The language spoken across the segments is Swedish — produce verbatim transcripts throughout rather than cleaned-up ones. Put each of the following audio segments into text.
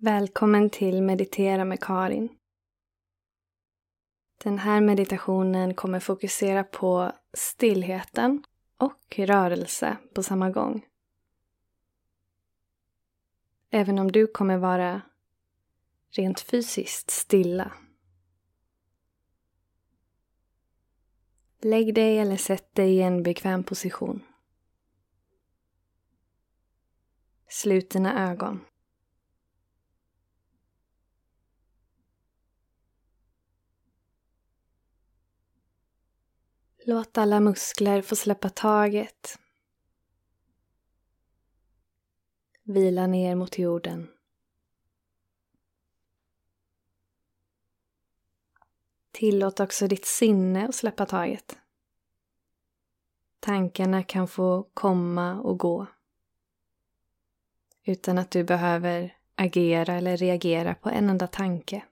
Välkommen till Meditera med Karin. Den här meditationen kommer fokusera på stillheten och rörelse på samma gång. Även om du kommer vara rent fysiskt stilla. Lägg dig eller sätt dig i en bekväm position. Slut dina ögon. Låt alla muskler få släppa taget. Vila ner mot jorden. Tillåt också ditt sinne att släppa taget. Tankarna kan få komma och gå. Utan att du behöver agera eller reagera på en enda tanke.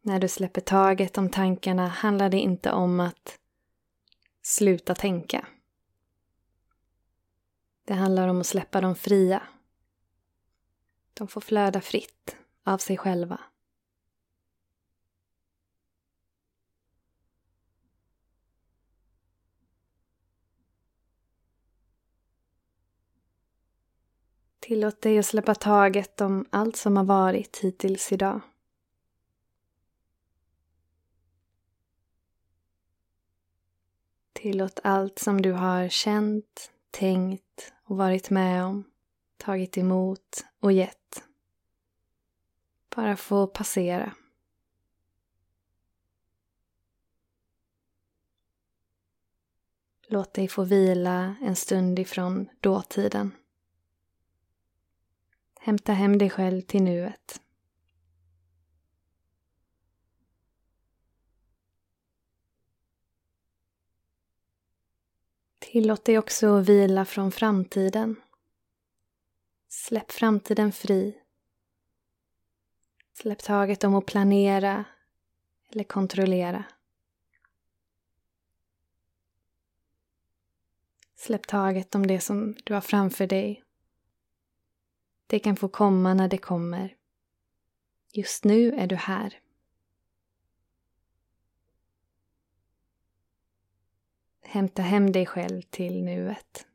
När du släpper taget om tankarna handlar det inte om att sluta tänka. Det handlar om att släppa dem fria. De får flöda fritt av sig själva. Tillåt dig att släppa taget om allt som har varit hittills idag. Tillåt allt som du har känt, tänkt och varit med om, tagit emot och gett. Bara få passera. Låt dig få vila en stund ifrån dåtiden. Hämta hem dig själv till nuet. Tillåt dig också att vila från framtiden. Släpp framtiden fri. Släpp taget om att planera eller kontrollera. Släpp taget om det som du har framför dig. Det kan få komma när det kommer. Just nu är du här. Hämta hem dig själv till nuet.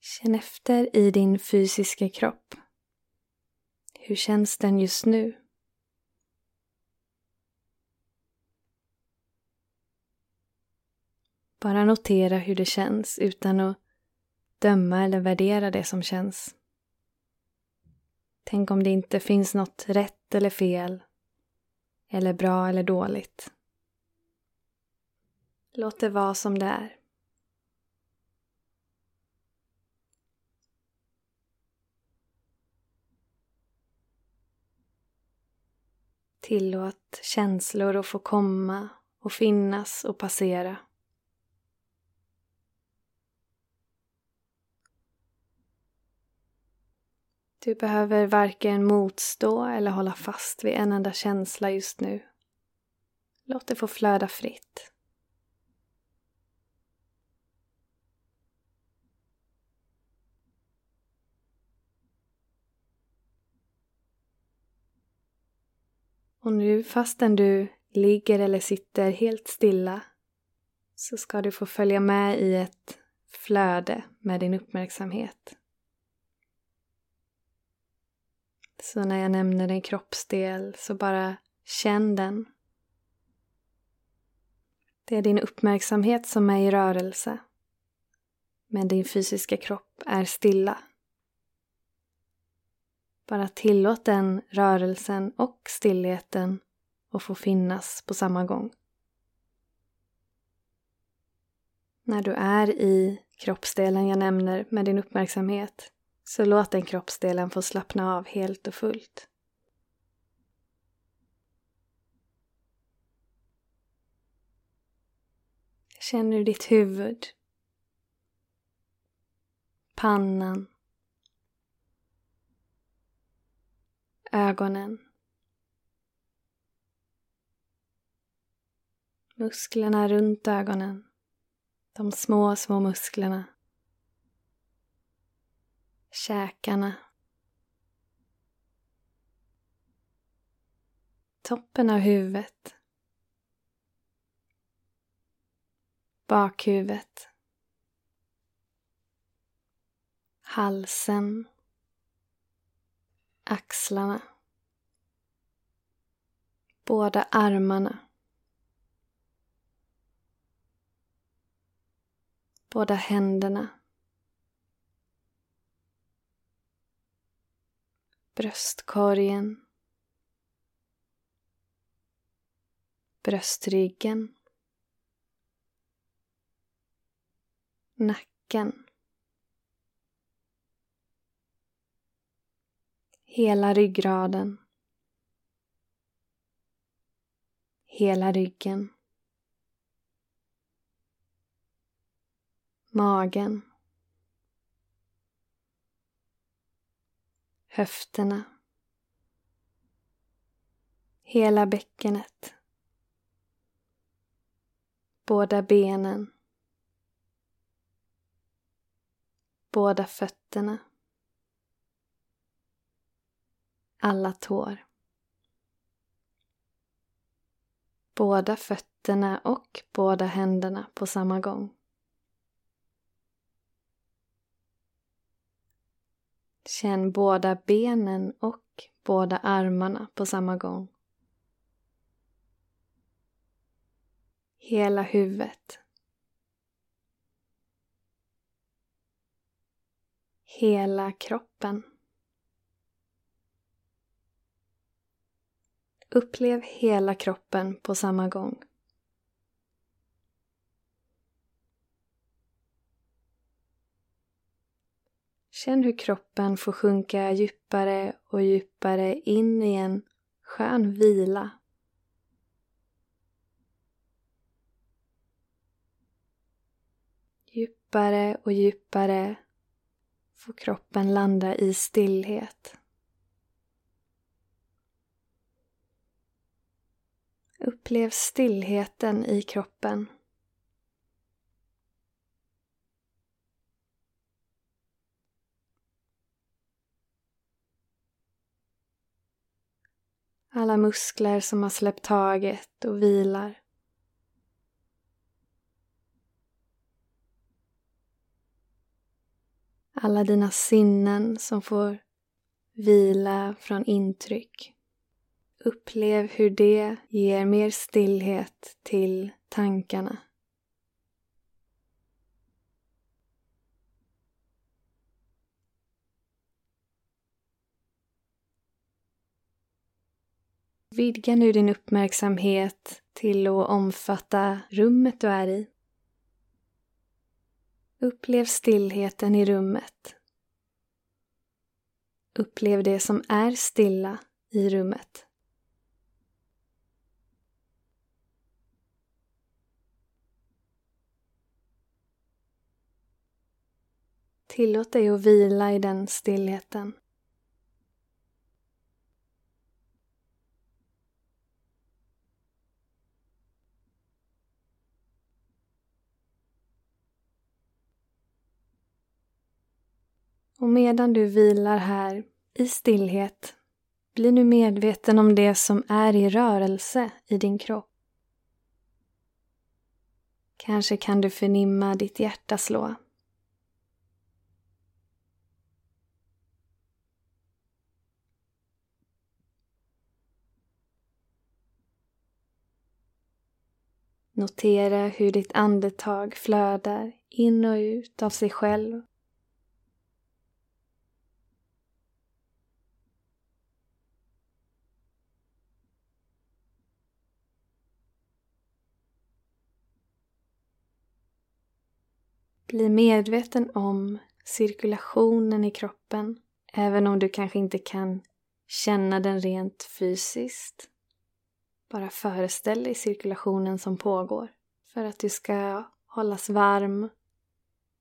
Känn efter i din fysiska kropp. Hur känns den just nu? Bara notera hur det känns utan att döma eller värdera det som känns. Tänk om det inte finns något rätt eller fel, eller bra eller dåligt. Låt det vara som det är. Tillåt känslor att få komma och finnas och passera. Du behöver varken motstå eller hålla fast vid en enda känsla just nu. Låt det få flöda fritt. Och nu fastän du ligger eller sitter helt stilla så ska du få följa med i ett flöde med din uppmärksamhet. Så när jag nämner en kroppsdel så bara känn den. Det är din uppmärksamhet som är i rörelse. Men din fysiska kropp är stilla. Bara tillåt den rörelsen och stillheten att få finnas på samma gång. När du är i kroppsdelen jag nämner med din uppmärksamhet så låt den kroppsdelen få slappna av helt och fullt. Känn hur ditt huvud, pannan, ögonen, musklerna runt ögonen, de små, små musklerna, käkarna, toppen av huvudet, bakhuvudet, halsen, axlarna, båda armarna, båda händerna, bröstkorgen, bröstryggen, nacken, hela ryggraden, hela ryggen, magen, höfterna, hela bäckenet, båda benen, båda fötterna, alla tår, båda fötterna och båda händerna på samma gång. Känn båda benen och båda armarna på samma gång. Hela huvudet. Hela kroppen. Upplev hela kroppen på samma gång. Känn hur kroppen får sjunka djupare och djupare in i en skön vila. Djupare och djupare får kroppen landa i stillhet. Upplev stillheten i kroppen. Alla muskler som har släppt taget och vilar. Alla dina sinnen som får vila från intryck. Upplev hur det ger mer stillhet till tankarna. Vidga nu din uppmärksamhet till att omfatta rummet du är i. Upplev stillheten i rummet. Upplev det som är stilla i rummet. Tillåt dig att vila i den stillheten. Och medan du vilar här i stillhet, blir nu medveten om det som är i rörelse i din kropp. Kanske kan du förnimma ditt hjärta slå. Notera hur ditt andetag flödar in och ut av sig själv. Bli medveten om cirkulationen i kroppen, även om du kanske inte kan känna den rent fysiskt. Bara föreställ dig cirkulationen som pågår för att du ska hållas varm,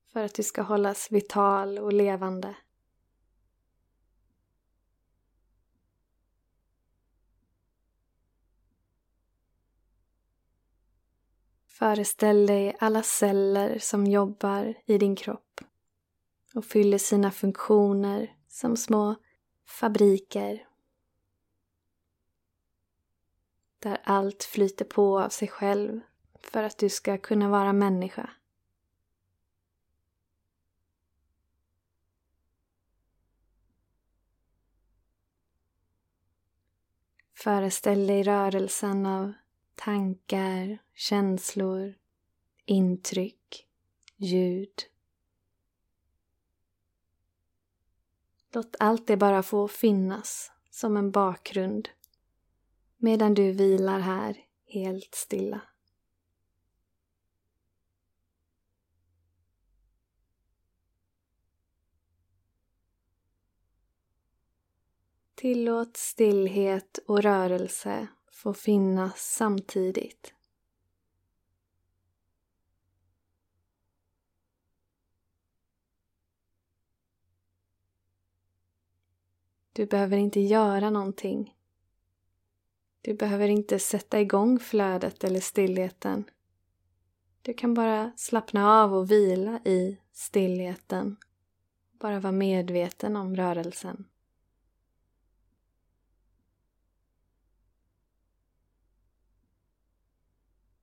för att du ska hållas vital och levande. Föreställ dig alla celler som jobbar i din kropp och fyller sina funktioner som små fabriker. Där allt flyter på av sig själv för att du ska kunna vara människa. Föreställ dig rörelsen av tankar, känslor, intryck, ljud. Låt allt det bara få finnas som en bakgrund medan du vilar här helt stilla. Tillåt stillhet och rörelse få finnas samtidigt. Du behöver inte göra någonting. Du behöver inte sätta igång flödet eller stillheten. Du kan bara slappna av och vila i stillheten. Bara vara medveten om rörelsen.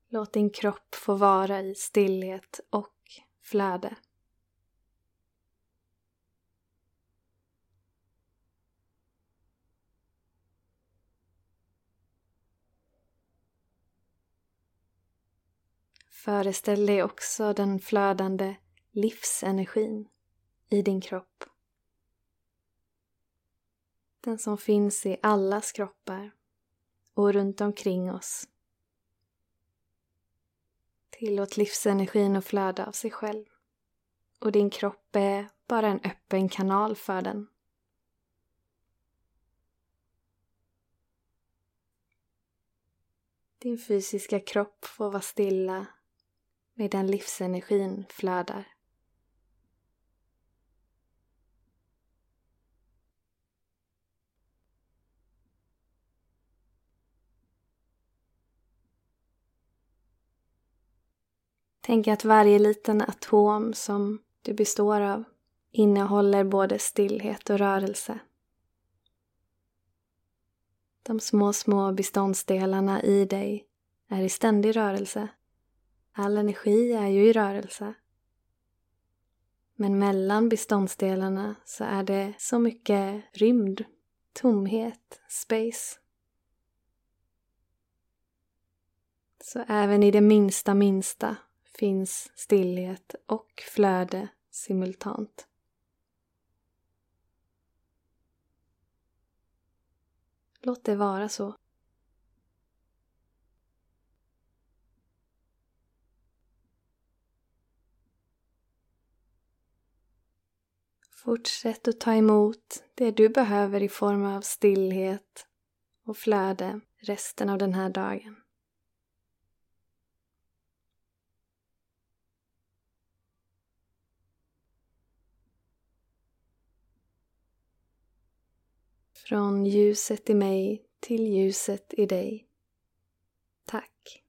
Låt din kropp få vara i stillhet och flöde. Föreställ dig också den flödande livsenergin i din kropp. Den som finns i allas kroppar och runt omkring oss. Tillåt livsenergin att flöda av sig själv. Och din kropp är bara en öppen kanal för den. Din fysiska kropp får vara stilla medan livsenergin flödar. Tänk att varje liten atom som du består av innehåller både stillhet och rörelse. De små, små beståndsdelarna i dig är i ständig rörelse. All energi är ju i rörelse. Men mellan beståndsdelarna så är det så mycket rymd, tomhet, space. Så även i det minsta minsta finns stillhet och flöde simultant. Låt det vara så. Fortsätt att ta emot det du behöver i form av stillhet och flöde resten av den här dagen. Från ljuset i mig till ljuset i dig. Tack.